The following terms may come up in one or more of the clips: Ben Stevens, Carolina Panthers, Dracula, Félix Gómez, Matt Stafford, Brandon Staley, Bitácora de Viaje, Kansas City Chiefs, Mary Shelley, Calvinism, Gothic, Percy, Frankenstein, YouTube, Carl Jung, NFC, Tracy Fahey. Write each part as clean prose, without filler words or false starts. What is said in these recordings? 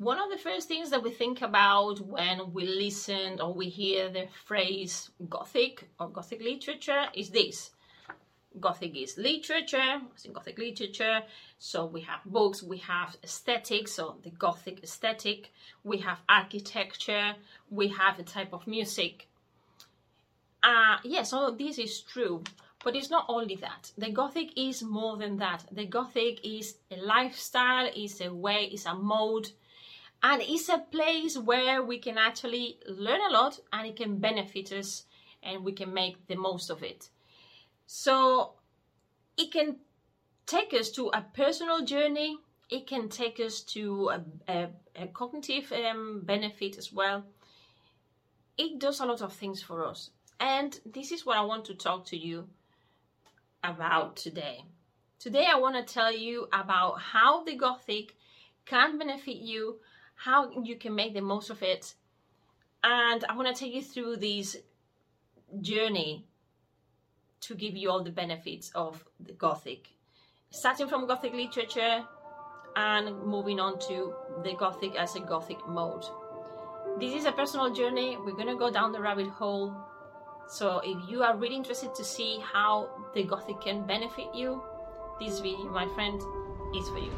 One of the first things that we think about when we listen or we hear the phrase Gothic or Gothic literature is this. Gothic is literature, it's in Gothic literature, so we have books, we have aesthetics, so the Gothic aesthetic, we have architecture, we have a type of music. Yes, all of this is true, but it's not only that. The Gothic is more than that. The Gothic is a lifestyle, is a way, is a mode, and it's a place where we can actually learn a lot and it can benefit us and we can make the most of it. So it can take us to a personal journey, it can take us to a cognitive benefit as well. It does a lot of things for us. And this is what I want to talk to you about today. Today I want to tell you about how the Gothic can benefit you, how you can make the most of it, and I want to take you through this journey to give you all the benefits of the Gothic, starting from Gothic literature and moving on to the Gothic as a Gothic mode. This is a personal journey. We're going to go down the rabbit hole, so if you are really interested to see how the Gothic can benefit you, this video, my friend, is for you.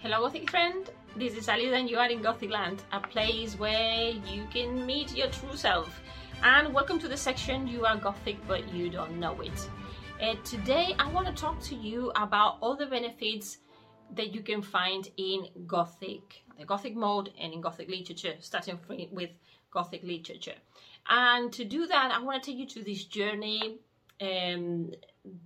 Hello Gothic friend, this is Alice and you are in Gothic Land, a place where you can meet your true self, and welcome to the section You Are Gothic But You Don't Know It. Today I want to talk to you about all the benefits that you can find in Gothic, the Gothic mode, and in Gothic literature, starting with Gothic literature. And to do that I want to take you to this journey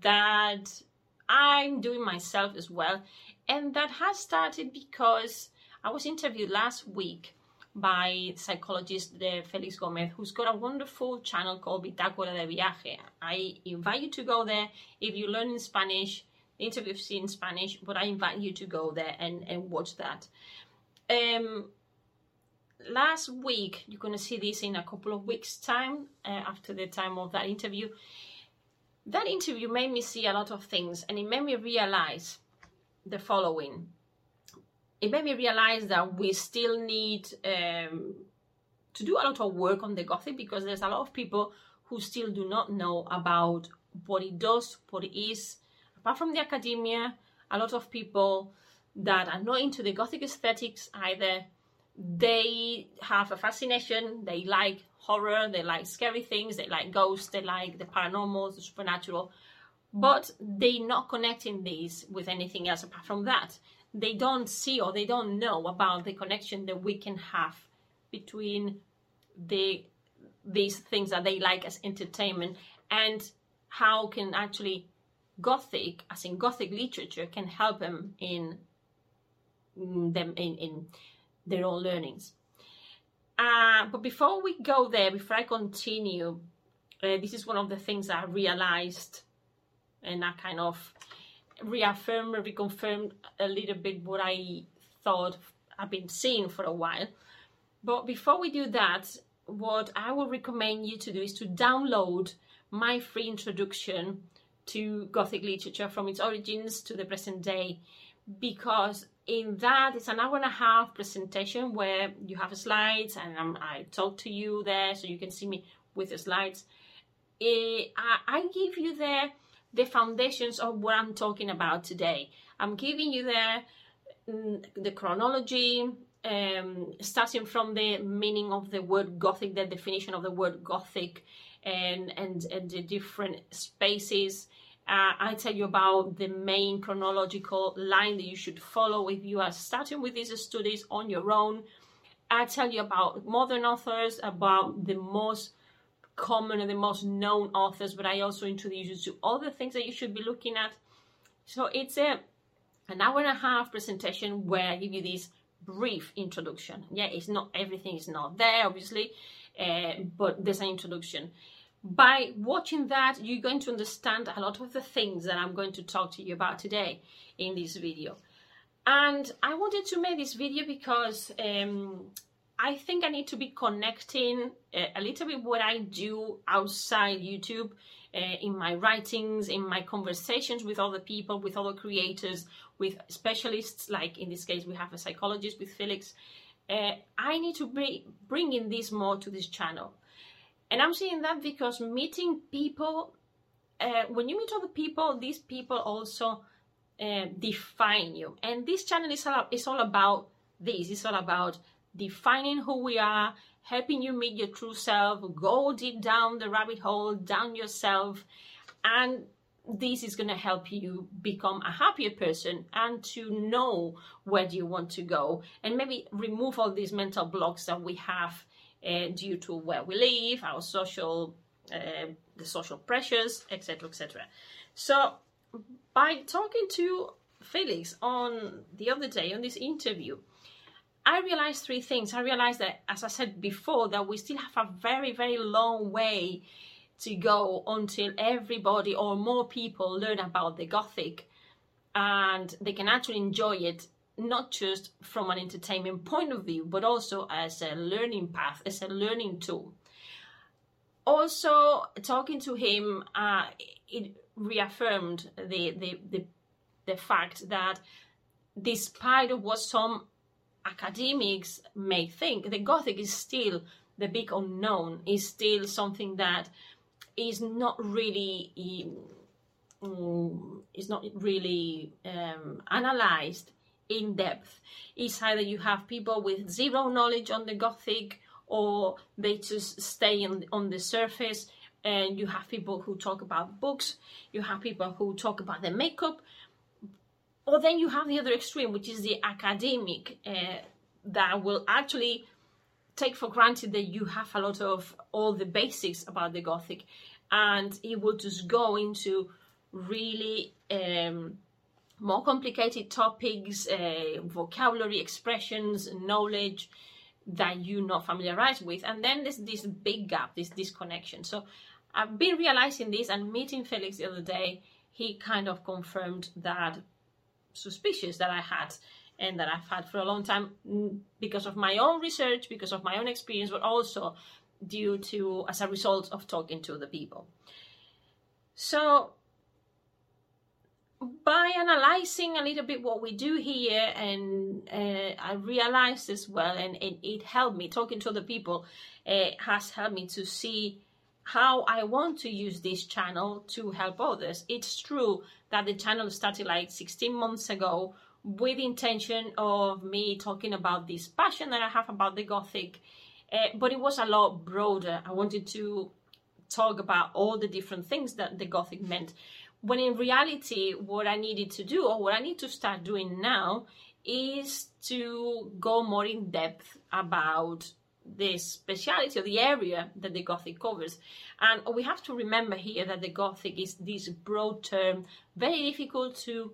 that I'm doing myself as well, and that has started because I was interviewed last week by psychologist Félix Gómez, who's got a wonderful channel called Bitácora de Viaje. I invite you to go there. If you learn in Spanish, the interview is in Spanish, but I invite you to go there and watch that. Last week, you're going to see this in a couple of weeks' time, after the time of that interview. That interview made me see a lot of things, and it made me realize the following. It made me realize that we still need to do a lot of work on the Gothic, because there's a lot of people who still do not know about what it does, what it is. Apart from the academia, a lot of people that are not into the Gothic aesthetics either, they have a fascination, they like horror, they like scary things, they like ghosts, they like the paranormal, the supernatural, but they're not connecting these with anything else apart from that. They don't see or they don't know about the connection that we can have between these things that they like as entertainment, and how can actually Gothic, as in Gothic literature, can help them in their own learnings. But before we go there, before I continue, this is one of the things I realized, and I kind of reaffirmed or reconfirmed a little bit what I thought I've been seeing for a while. But before we do that, what I would recommend you to do is to download my free introduction to Gothic literature from its origins to the present day, because in that, it's an hour-and-a-half presentation where you have slides, and I talk to you there, so you can see me with the slides. I give you there the foundations of what I'm talking about today. I'm giving you there the chronology, starting from the meaning of the word Gothic, the definition of the word Gothic, and the different spaces. I tell you about the main chronological line that you should follow if you are starting with these studies on your own. I tell you about modern authors, about the most common and the most known authors, but I also introduce you to other things that you should be looking at. So it's an hour-and-a-half presentation where I give you this brief introduction. Yeah, it's not everything is not there, obviously, but there's an introduction. By watching that, you're going to understand a lot of the things that I'm going to talk to you about today in this video. And I wanted to make this video because I think I need to be connecting a little bit what I do outside YouTube, in my writings, in my conversations with other people, with other creators, with specialists, like in this case we have a psychologist with Félix. I need to be bringing this more to this channel. And I'm saying that because meeting people, when you meet other people, these people also define you. And this channel is all about this. It's all about defining who we are, helping you meet your true self, go deep down the rabbit hole, down yourself, and this is going to help you become a happier person and to know where do you want to go, and maybe remove all these mental blocks that we have due to where we live, our social, the social pressures, etc., etc. So by talking to Félix on the other day on this interview, I realized three things. I realized that, as I said before, that we still have a very, very long way to go until everybody or more people learn about the Gothic and they can actually enjoy it, not just from an entertainment point of view, but also as a learning path, as a learning tool. Also, talking to him, it reaffirmed the fact that despite what some academics may think, the Gothic is still the big unknown, is still something that is not really analyzed in depth. It's either you have people with zero knowledge on the Gothic, or they just stay on the surface, and you have people who talk about books, you have people who talk about their makeup. Or then you have the other extreme, which is the academic, that will actually take for granted that you have a lot of all the basics about the Gothic, and it will just go into really more complicated topics, vocabulary, expressions, knowledge that you're not familiarized with. And then there's this big gap, this disconnection. So I've been realizing this, and meeting Félix the other day, he kind of confirmed that suspicious that I had and that I've had for a long time, because of my own research, because of my own experience, but also due to, as a result of talking to the people. So by analyzing a little bit what we do here, and I realized as well, and it helped me, talking to the people has helped me to see how I want to use this channel to help others. It's true that the channel started like 16 months ago with the intention of me talking about this passion that I have about the Gothic, but it was a lot broader. I wanted to talk about all the different things that the Gothic meant, when in reality what I needed to do, or what I need to start doing now, is to go more in depth about the speciality of the area that the Gothic covers. And we have to remember here that the Gothic is this broad term, very difficult to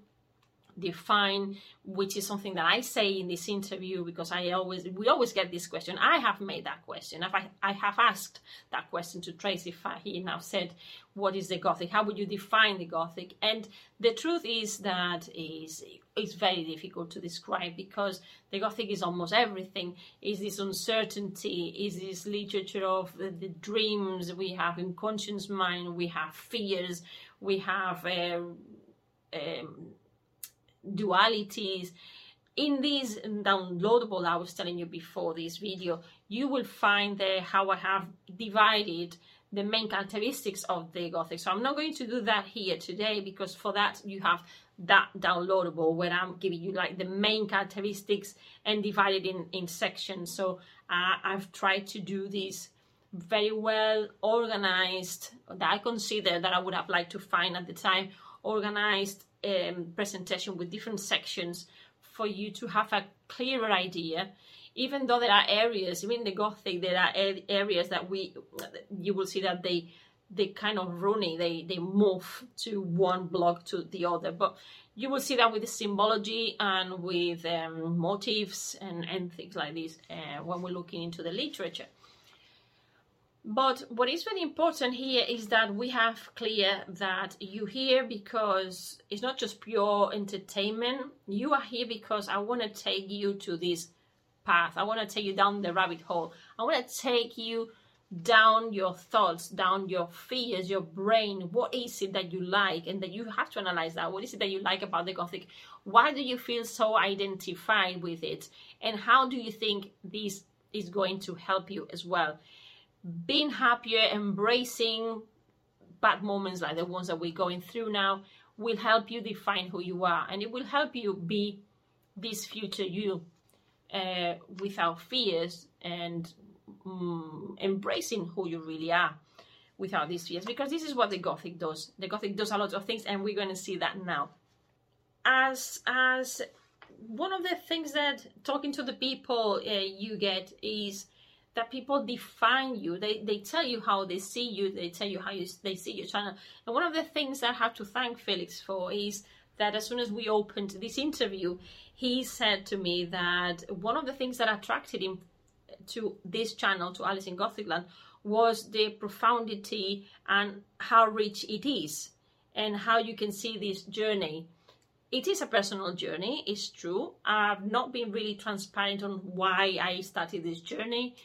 define, which is something that I say in this interview, because we always get this question. I have made that question. I have asked that question to Tracy Fahey, and I've said, what is the Gothic? How would you define the Gothic? And the truth is that it's very difficult to describe, because the Gothic is almost everything. Is this uncertainty, is this literature of the dreams, we have unconscious mind, we have fears, we have dualities. In these downloadable I was telling you before this video, you will find there how I have divided the main characteristics of the Gothic. So I'm not going to do that here today, because for that you have that downloadable where I'm giving you like the main characteristics and divided in sections. So I've tried to do this very well organized, that I consider that I would have liked to find at the time, organized presentation with different sections for you to have a clearer idea. even though there are areas, even in the Gothic, there are areas that you will see that they kind of running, they move to one block to the other. But you will see that with the symbology and with motifs and things like this when we're looking into the literature. But what is very important here is that we have clear that you're here because it's not just pure entertainment. You are here because I want to take you to this path. I want to take you down the rabbit hole. I want to take you down your thoughts, down your fears, your brain. What is it that you like? And that you have to analyze that. What is it that you like about the Gothic? Why do you feel so identified with it? And how do you think this is going to help you as well? Being happier, embracing bad moments like the ones that we're going through now will help you define who you are, and it will help you be this future you without fears and embracing who you really are without these fears, because this is what the Gothic does. The Gothic does a lot of things, and we're going to see that now. As one of the things that talking to the people you get is that people define you. They tell you how they see you. They tell you how they see your channel. And one of the things I have to thank Félix for is that as soon as we opened this interview, he said to me that one of the things that attracted him to this channel, to Alice in Gothic Land, was the profundity and how rich it is and how you can see this journey. It is a personal journey, it's true. I've not been really transparent on why I started this journey,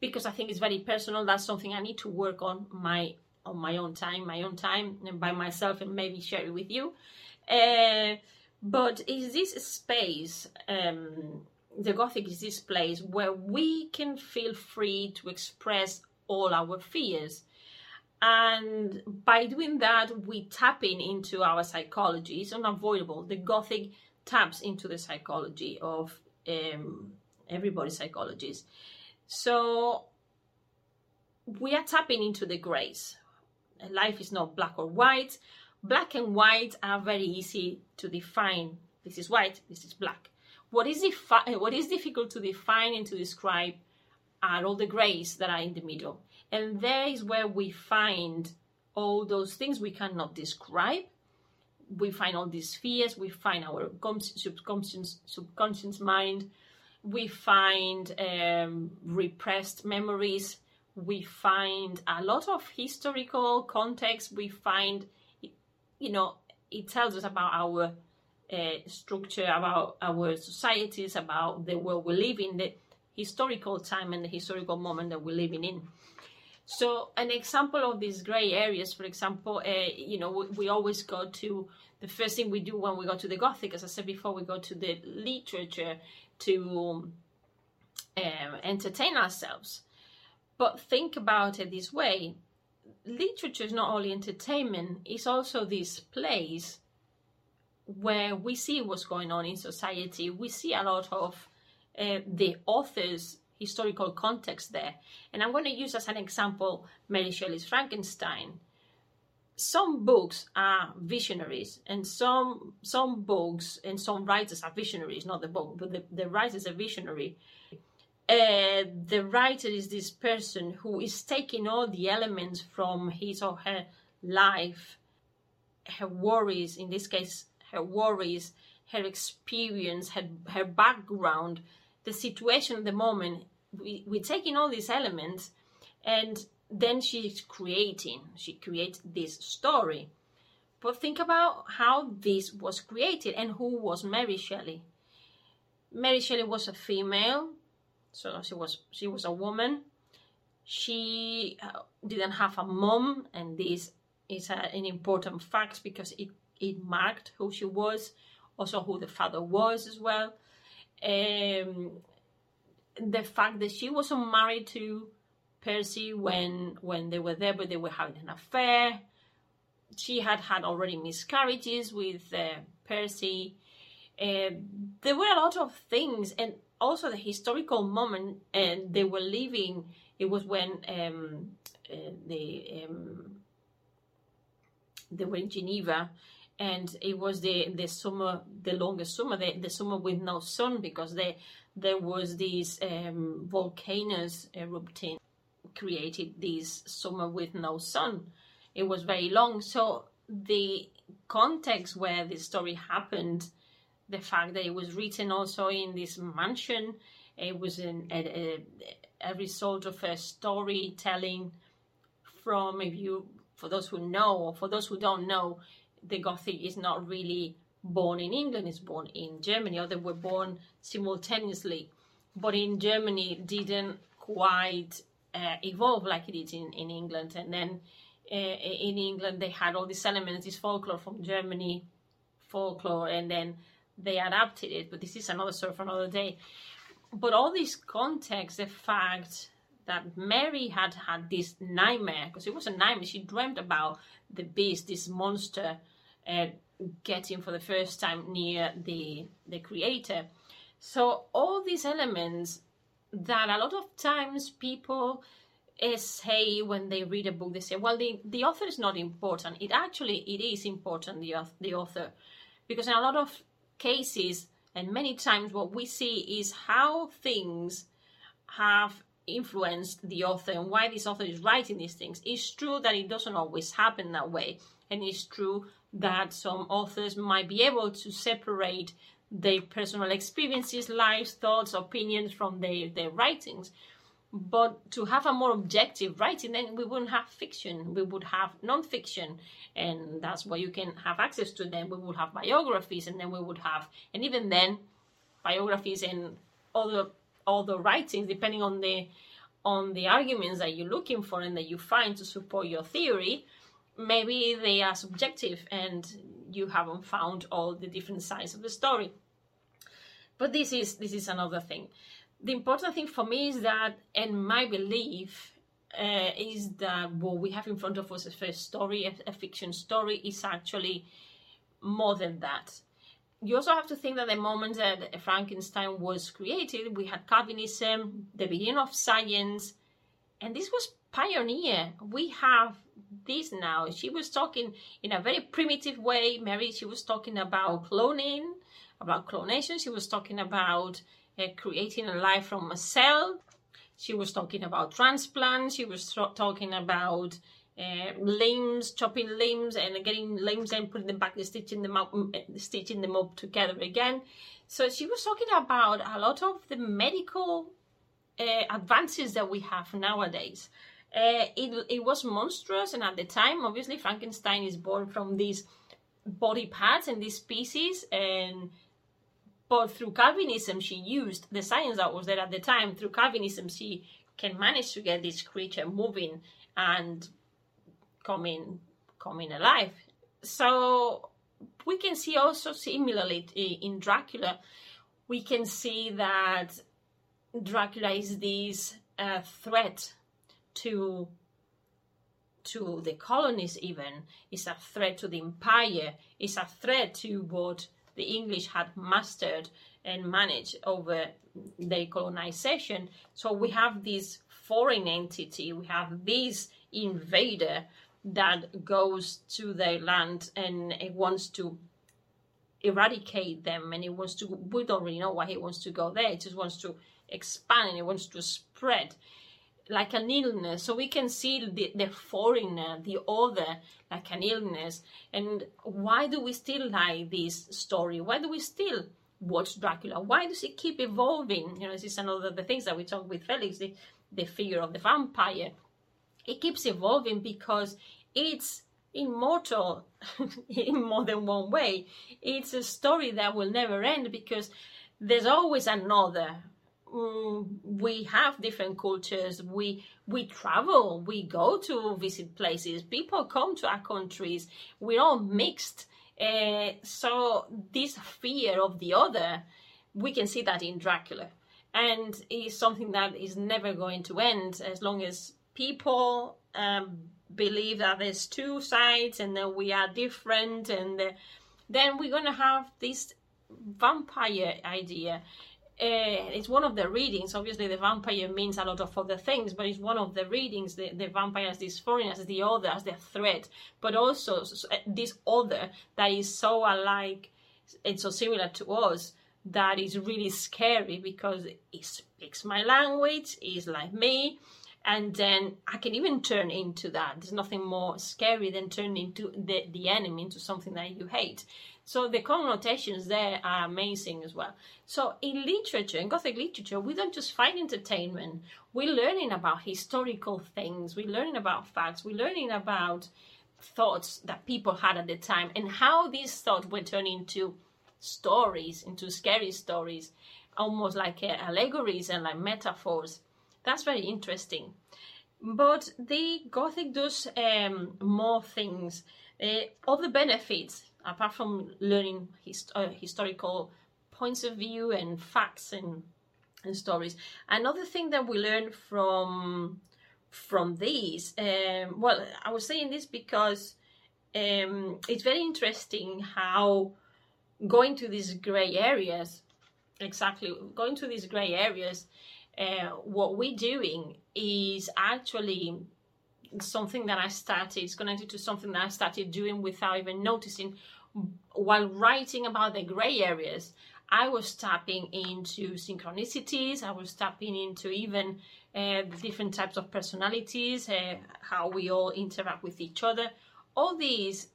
because I think it's very personal. That's something I need to work on my own time and by myself, and maybe share it with you. But is this space, the Gothic is this place where we can feel free to express all our fears. And by doing that, we tap into our psychology. It's unavoidable. The Gothic taps into the psychology of everybody's psychologies. So we are tapping into the grace. Life is not black or white. Black and white are very easy to define. This is white, this is black. What is difficult to define and to describe are all the grays that are in the middle. And there is where we find all those things we cannot describe. We find all these fears. We find our subconscious mind. We find repressed memories. We find a lot of historical context. We find, you know, it tells us about our structure, about our societies, about the world we live in, the historical time and the historical moment that we're living in. So an example of these grey areas, for example, you know, we always go to, the first thing we do when we go to the Gothic, as I said before, we go to the literature to entertain ourselves. But think about it this way. Literature is not only entertainment, it's also this place where we see what's going on in society. We see a lot of the authors' historical context there. And I'm going to use as an example Mary Shelley's Frankenstein. Some books are visionaries, and some books and some writers are visionaries, not the book, but the writers are visionary. The writer is this person who is taking all the elements from his or her life, her worries, in this case, her worries, her experience, her background, the situation at the moment. We're taking all these elements, and then she's creating. She creates this story. But think about how this was created and who was Mary Shelley. Mary Shelley was a female, so she was a woman. She didn't have a mom, and this is an important fact because it marked who she was, also who the father was as well. The fact that she wasn't married to Percy when they were there, but they were having an affair. She had already miscarriages with Percy. There were a lot of things, and also the historical moment and they were living. It was when they were in Geneva, and it was the longest summer with no sun, because there was these volcanoes erupting, created this summer with no sun. It was very long. So the context where this story happened, the fact that it was written also in this mansion, it was a result of a storytelling from, if you, for those who know or for those who don't know, the Gothic is not really born in England, it's born in Germany, or they were born simultaneously, but in Germany it didn't quite evolve like it did in England. And then in England they had all these elements, this folklore from Germany, folklore, and then they adapted it, but this is another story for another day. But all this context, the fact that Mary had this nightmare, because it was a nightmare, she dreamt about the beast, this monster, getting for the first time near the creator. So all these elements that a lot of times people say when they read a book, they say, well, the author is not important. It is important, the author, because in a lot of cases and many times what we see is how things have influenced the author and why this author is writing these things. It's true that it doesn't always happen that way, and it's true that some authors might be able to separate their personal experiences, lives, thoughts, opinions from their writings. But to have a more objective writing, then we wouldn't have fiction, we would have non-fiction, and that's why you can have access to them. We would have biographies, and then we would have, and even then, biographies and other writings, depending on the arguments that you're looking for and that you find to support your theory. Maybe they are subjective and you haven't found all the different sides of the story. But this is another thing. The important thing for me is that, and my belief is that what we have in front of us, a first story, a fiction story, is actually more than that. You also have to think that the moment that Frankenstein was created, we had Calvinism, the beginning of science, and this was pioneer. We have this now. She was talking in a very primitive way, Mary. She was talking about cloning, about clonation. She was talking about creating a life from a cell. She was talking about transplants. She was talking about limbs, chopping limbs and getting limbs and putting them back and stitching them up together again. So she was talking about a lot of the medical advances that we have nowadays. It was monstrous, and at the time, obviously, Frankenstein is born from these body parts and these pieces, but through Calvinism, she used the science that was there at the time. Through Calvinism, she can manage to get this creature moving and coming alive. So we can see also similarly in Dracula, we can see that Dracula is this threat to the colonies even. It's a threat to the empire. It's a threat to what the English had mastered and managed over their colonization. So we have this foreign entity, we have this invader that goes to their land and it wants to eradicate them, and it wants to, we don't really know why he wants to go there, it just wants to expand and it wants to spread like an illness. So we can see the foreigner, the other, like an illness. And why do we still like this story? Why do we still watch Dracula? Why does it keep evolving? You know, this is another of the things that we talked with Felix, the figure of the vampire. It keeps evolving because it's immortal in more than one way. It's a story that will never end because there's always another. We have different cultures, we travel, we go to visit places, people come to our countries, we're all mixed. So this fear of the other, we can see that in Dracula, and is something that is never going to end as long as people believe that there's two sides and that we are different, and then we're going to have this vampire idea. It's one of the readings. Obviously the vampire means a lot of other things, but it's one of the readings, the vampire as this foreigner, as the other, as the threat, but also this other that is so alike and so similar to us that is really scary because it speaks my language, it's like me, and then I can even turn into that. There's nothing more scary than turning into the enemy, into something that you hate. So the connotations there are amazing as well. So in literature, in Gothic literature, we don't just find entertainment. We're learning about historical things. We're learning about facts. We're learning about thoughts that people had at the time and how these thoughts were turned into stories, into scary stories, almost like allegories and like metaphors. That's very interesting. But the Gothic does more things. Other benefits, apart from learning historical points of view and facts and stories. Another thing that we learn from these, well, I was saying this because it's very interesting how going to these grey areas, what we're doing is actually something that I started, it's connected to something that I started doing without even noticing. While writing about the grey areas, I was tapping into synchronicities, I was tapping into even different types of personalities, how we all interact with each other. All these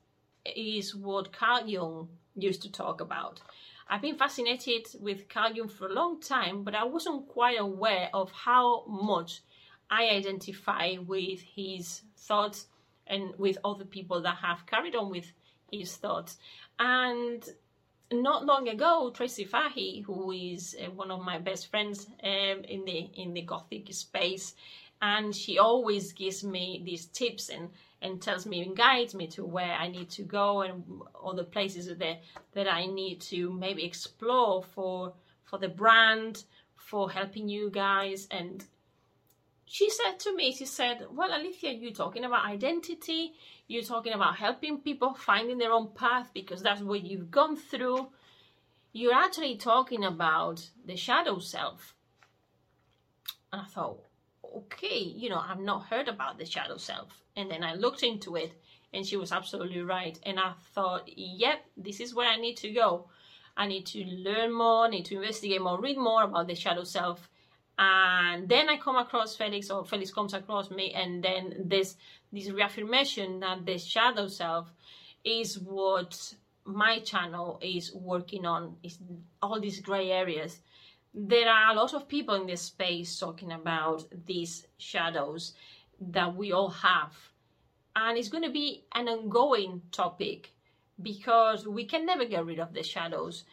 is what Carl Jung used to talk about. I've been fascinated with Carl Jung for a long time, but I wasn't quite aware of how much I identify with his thoughts and with other people that have carried on with his thoughts. And not long ago, Tracy Fahey, who is one of my best friends in the Gothic space, and she always gives me these tips and tells me and guides me to where I need to go and all the places that I need to maybe explore for the brand, for helping you guys. And she said to me, she said, well, Alicia, you're talking about identity, you're talking about helping people finding their own path because that's what you've gone through. You're actually talking about the shadow self. And I thought, okay, you know, I've not heard about the shadow self. And then I looked into it and she was absolutely right. And I thought, yep, this is where I need to go. I need to learn more, I need to investigate more, read more about the shadow self. And then I come across Félix, or Félix comes across me, and then there's this reaffirmation that the shadow self is what my channel is working on, is all these grey areas. There are a lot of people in this space talking about these shadows that we all have. And it's going to be an ongoing topic because we can never get rid of the shadows.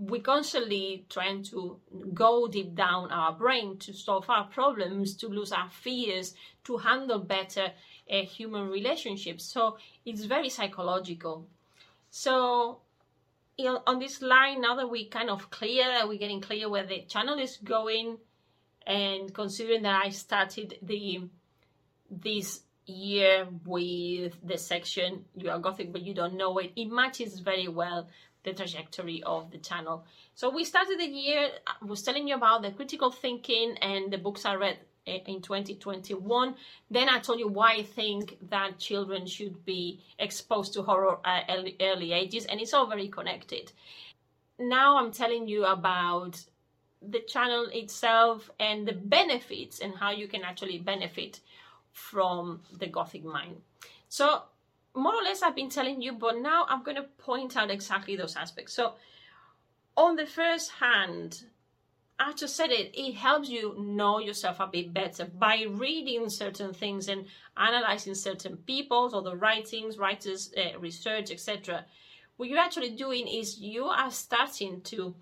We're constantly trying to go deep down our brain to solve our problems, to lose our fears, to handle better human relationships. So it's very psychological. So on this line, now that we're kind of clear, that we're getting clear where the channel is going, and considering that I started this year with the section, you are Gothic but you don't know it, it matches very well the trajectory of the channel. So we started the year, I was telling you about the critical thinking and the books I read in 2021. Then I told you why I think that children should be exposed to horror at early ages, and it's all very connected. Now I'm telling you about the channel itself and the benefits and how you can actually benefit from the Gothic mind. So more or less I've been telling you, but now I'm going to point out exactly those aspects. So on the first hand, I just said it helps you know yourself a bit better by reading certain things and analyzing certain people's or the writings, writers, research, etc. What you're actually doing is you are starting to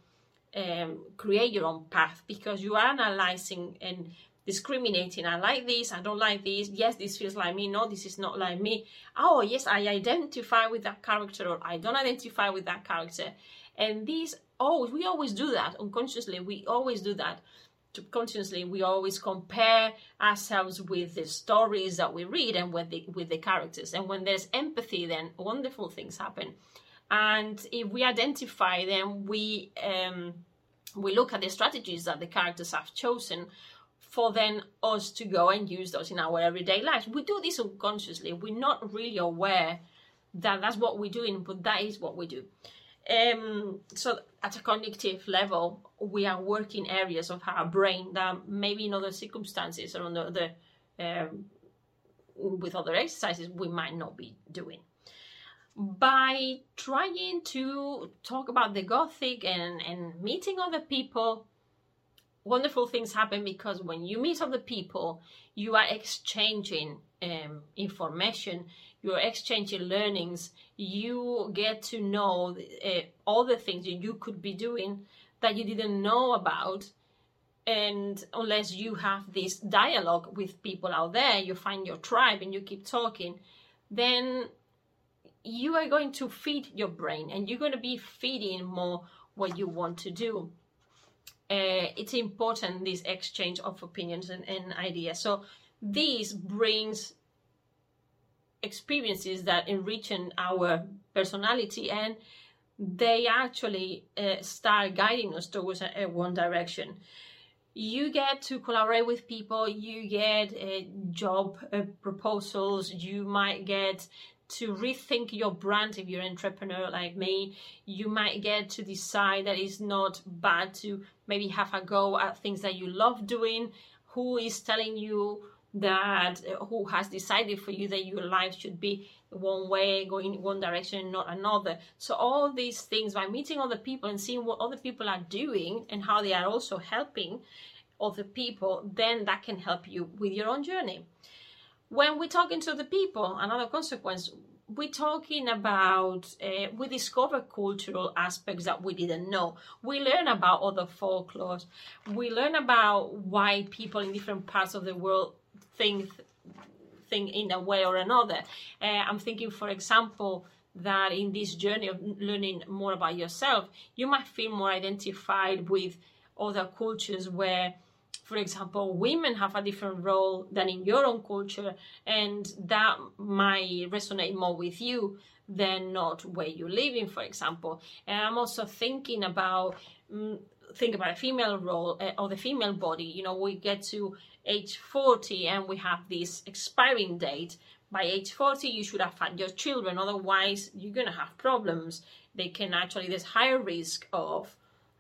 create your own path because you are analyzing and discriminating. I like this, I don't like this, yes, this feels like me, no, this is not like me, oh yes, I identify with that character or I don't identify with that character. And these, oh, we always do that unconsciously, we always do that subconsciously, we always compare ourselves with the stories that we read and with the characters. And when there's empathy, then wonderful things happen. And if we identify, then we we look at the strategies that the characters have chosen for then us to go and use those in our everyday lives. We do this unconsciously. We're not really aware that that's what we're doing, but that is what we do. So at a cognitive level, we are working areas of our brain that maybe in other circumstances or under the, with other exercises we might not be doing. By trying to talk about the Gothic and meeting other people, wonderful things happen, because when you meet other people, you are exchanging information, you're exchanging learnings, you get to know all the things that you could be doing that you didn't know about. And unless you have this dialogue with people out there, you find your tribe and you keep talking, then you are going to feed your brain and you're going to be feeding more what you want to do. It's important, this exchange of opinions and ideas. So this brings experiences that enrich our personality, and they actually start guiding us towards one direction. You get to collaborate with people, you get job proposals, you might get to rethink your brand if you're an entrepreneur like me. You might get to decide that it's not bad to maybe have a go at things that you love doing. Who is telling you that, who has decided for you that your life should be one way, going one direction, not another? So all these things, by meeting other people and seeing what other people are doing and how they are also helping other people, then that can help you with your own journey. When we're talking to the people, another consequence, we're talking about, we discover cultural aspects that we didn't know. We learn about other folklores. We learn about why people in different parts of the world think in a way or another. I'm thinking, for example, that in this journey of learning more about yourself, you might feel more identified with other cultures where, for example, women have a different role than in your own culture, and that might resonate more with you than not where you live in, for example. And I'm also thinking about, a female role or the female body. You know, we get to age 40 and we have this expiring date. By age 40, you should have had your children, otherwise you're going to have problems. They can actually, there's higher risk of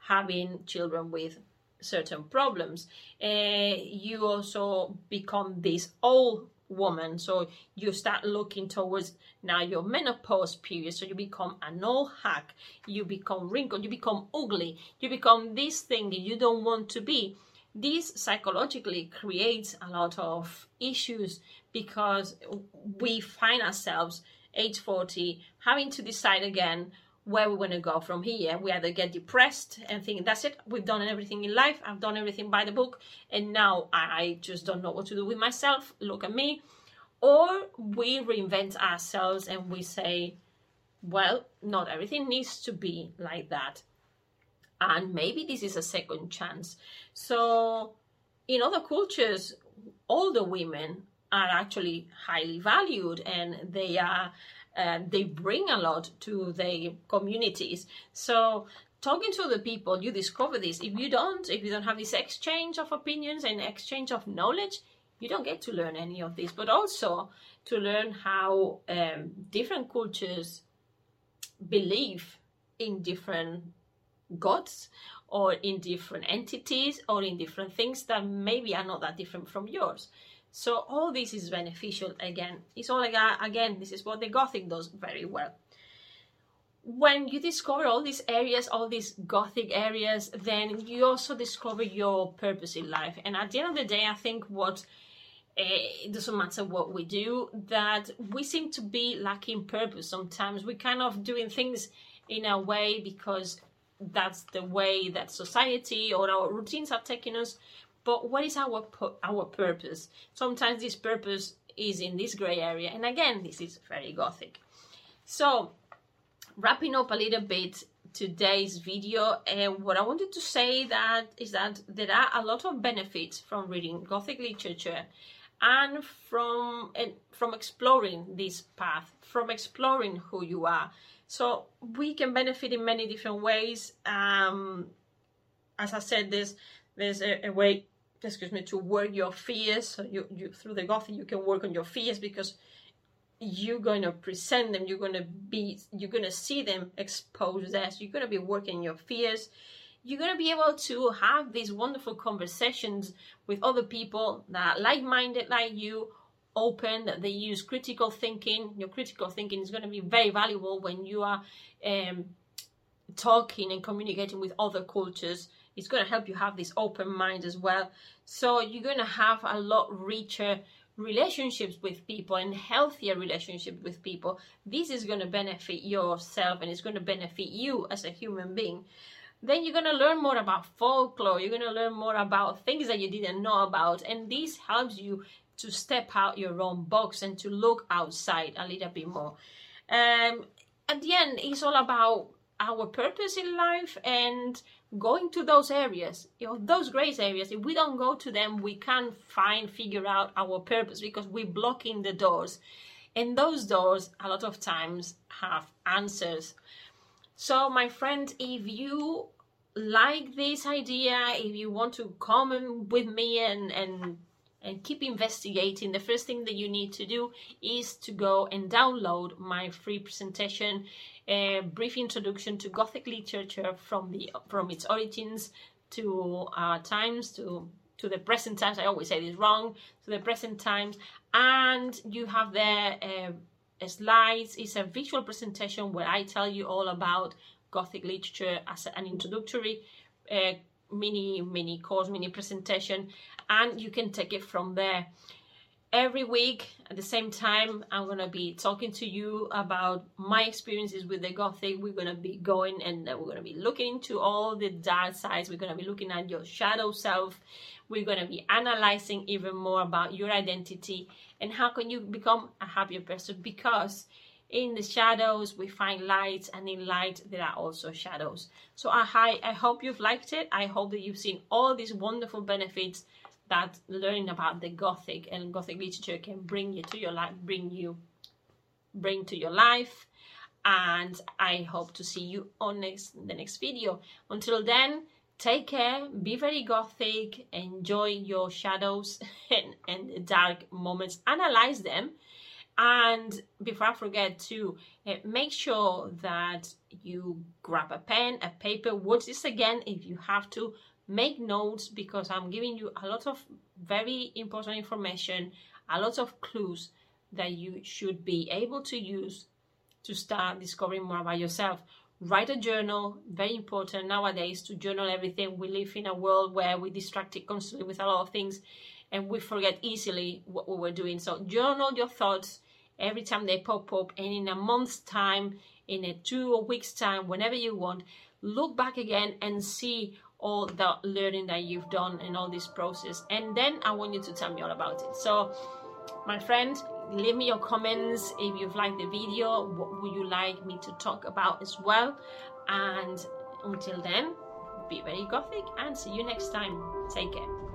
having children with certain problems. You also become this old woman, so you start looking towards now your menopause period, so you become an old hack, you become wrinkled, you become ugly, you become this thing you don't want to be. This psychologically creates a lot of issues, because we find ourselves age 40 having to decide again where we're going to go from here. We either get depressed and think, that's it, we've done everything in life, I've done everything by the book, and now I just don't know what to do with myself, look at me. Or we reinvent ourselves and we say, well, not everything needs to be like that, and maybe this is a second chance. So in other cultures, older women are actually highly valued, and they are they bring a lot to their communities. So talking to other people, you discover this. If you don't have this exchange of opinions and exchange of knowledge, you don't get to learn any of this, but also to learn how different cultures believe in different gods or in different entities or in different things that maybe are not that different from yours. So all this is beneficial. Again, it's all again, this is what the Gothic does very well. When you discover all these areas, all these Gothic areas, then you also discover your purpose in life. And at the end of the day, I think what it doesn't matter what we do, that we seem to be lacking purpose sometimes. We're kind of doing things in a way because that's the way that society or our routines are taking us. But what is our purpose? Sometimes this purpose is in this grey area. And again, this is very Gothic. So wrapping up a little bit today's video, what I wanted to say is that there are a lot of benefits from reading Gothic literature and from exploring this path, from exploring who you are. So we can benefit in many different ways. as I said, there's a way, excuse me, to work your fears. So you through the Gothic you can work on your fears, because you're going to present them, you're going to see them exposed as, you're going to be working your fears, you're going to be able to have these wonderful conversations with other people that are like-minded like you, open, that they use critical thinking. Your critical thinking is going to be very valuable when you are talking and communicating with other cultures. It's going to help you have this open mind as well. So you're going to have a lot richer relationships with people and healthier relationships with people. This is going to benefit yourself and it's going to benefit you as a human being. Then you're going to learn more about folklore. You're going to learn more about things that you didn't know about. And this helps you to step out your own box and to look outside a little bit more. At the end, it's all about our purpose in life and going to those areas, you know, those gray areas. If we don't go to them, we can't figure out our purpose, because we're blocking the doors. And those doors, a lot of times, have answers. So, my friend, if you like this idea, if you want to come with me and keep investigating, the first thing that you need to do is to go and download my free presentation, A Brief Introduction to Gothic Literature from its origins to our times, to the present times. I always say this wrong, to the present times. And you have there slides. It's a visual presentation where I tell you all about Gothic literature as an introductory mini course, mini presentation, and you can take it from there. Every week at the same time, I'm going to be talking to you about my experiences with the Gothic. We're going to be going and we're going to be looking into all the dark sides. We're going to be looking at your shadow self. We're going to be analyzing even more about your identity and how can you become a happier person, because in the shadows we find light, and in light there are also shadows. So I hope you've liked it. I hope that you've seen all these wonderful benefits that learning about the Gothic and Gothic literature can bring to your life. And I hope to see you on the next video. Until then, take care, be very Gothic, enjoy your shadows and dark moments, analyze them. And before I forget to make sure that you grab a pen, a paper, watch this again if you have to. Make notes, because I'm giving you a lot of very important information, a lot of clues that you should be able to use to start discovering more about yourself. Write a journal, very important nowadays to journal everything. We live in a world where we're distracted constantly with a lot of things and we forget easily what we were doing. So journal your thoughts every time they pop up, and in a month's time, in a 2 weeks time, whenever you want, look back again and see all the learning that you've done and all this process, and then I want you to tell me all about it. So my friend, leave me your comments if you've liked the video, what would you like me to talk about as well. And until then, be very Gothic and see you next time. Take care.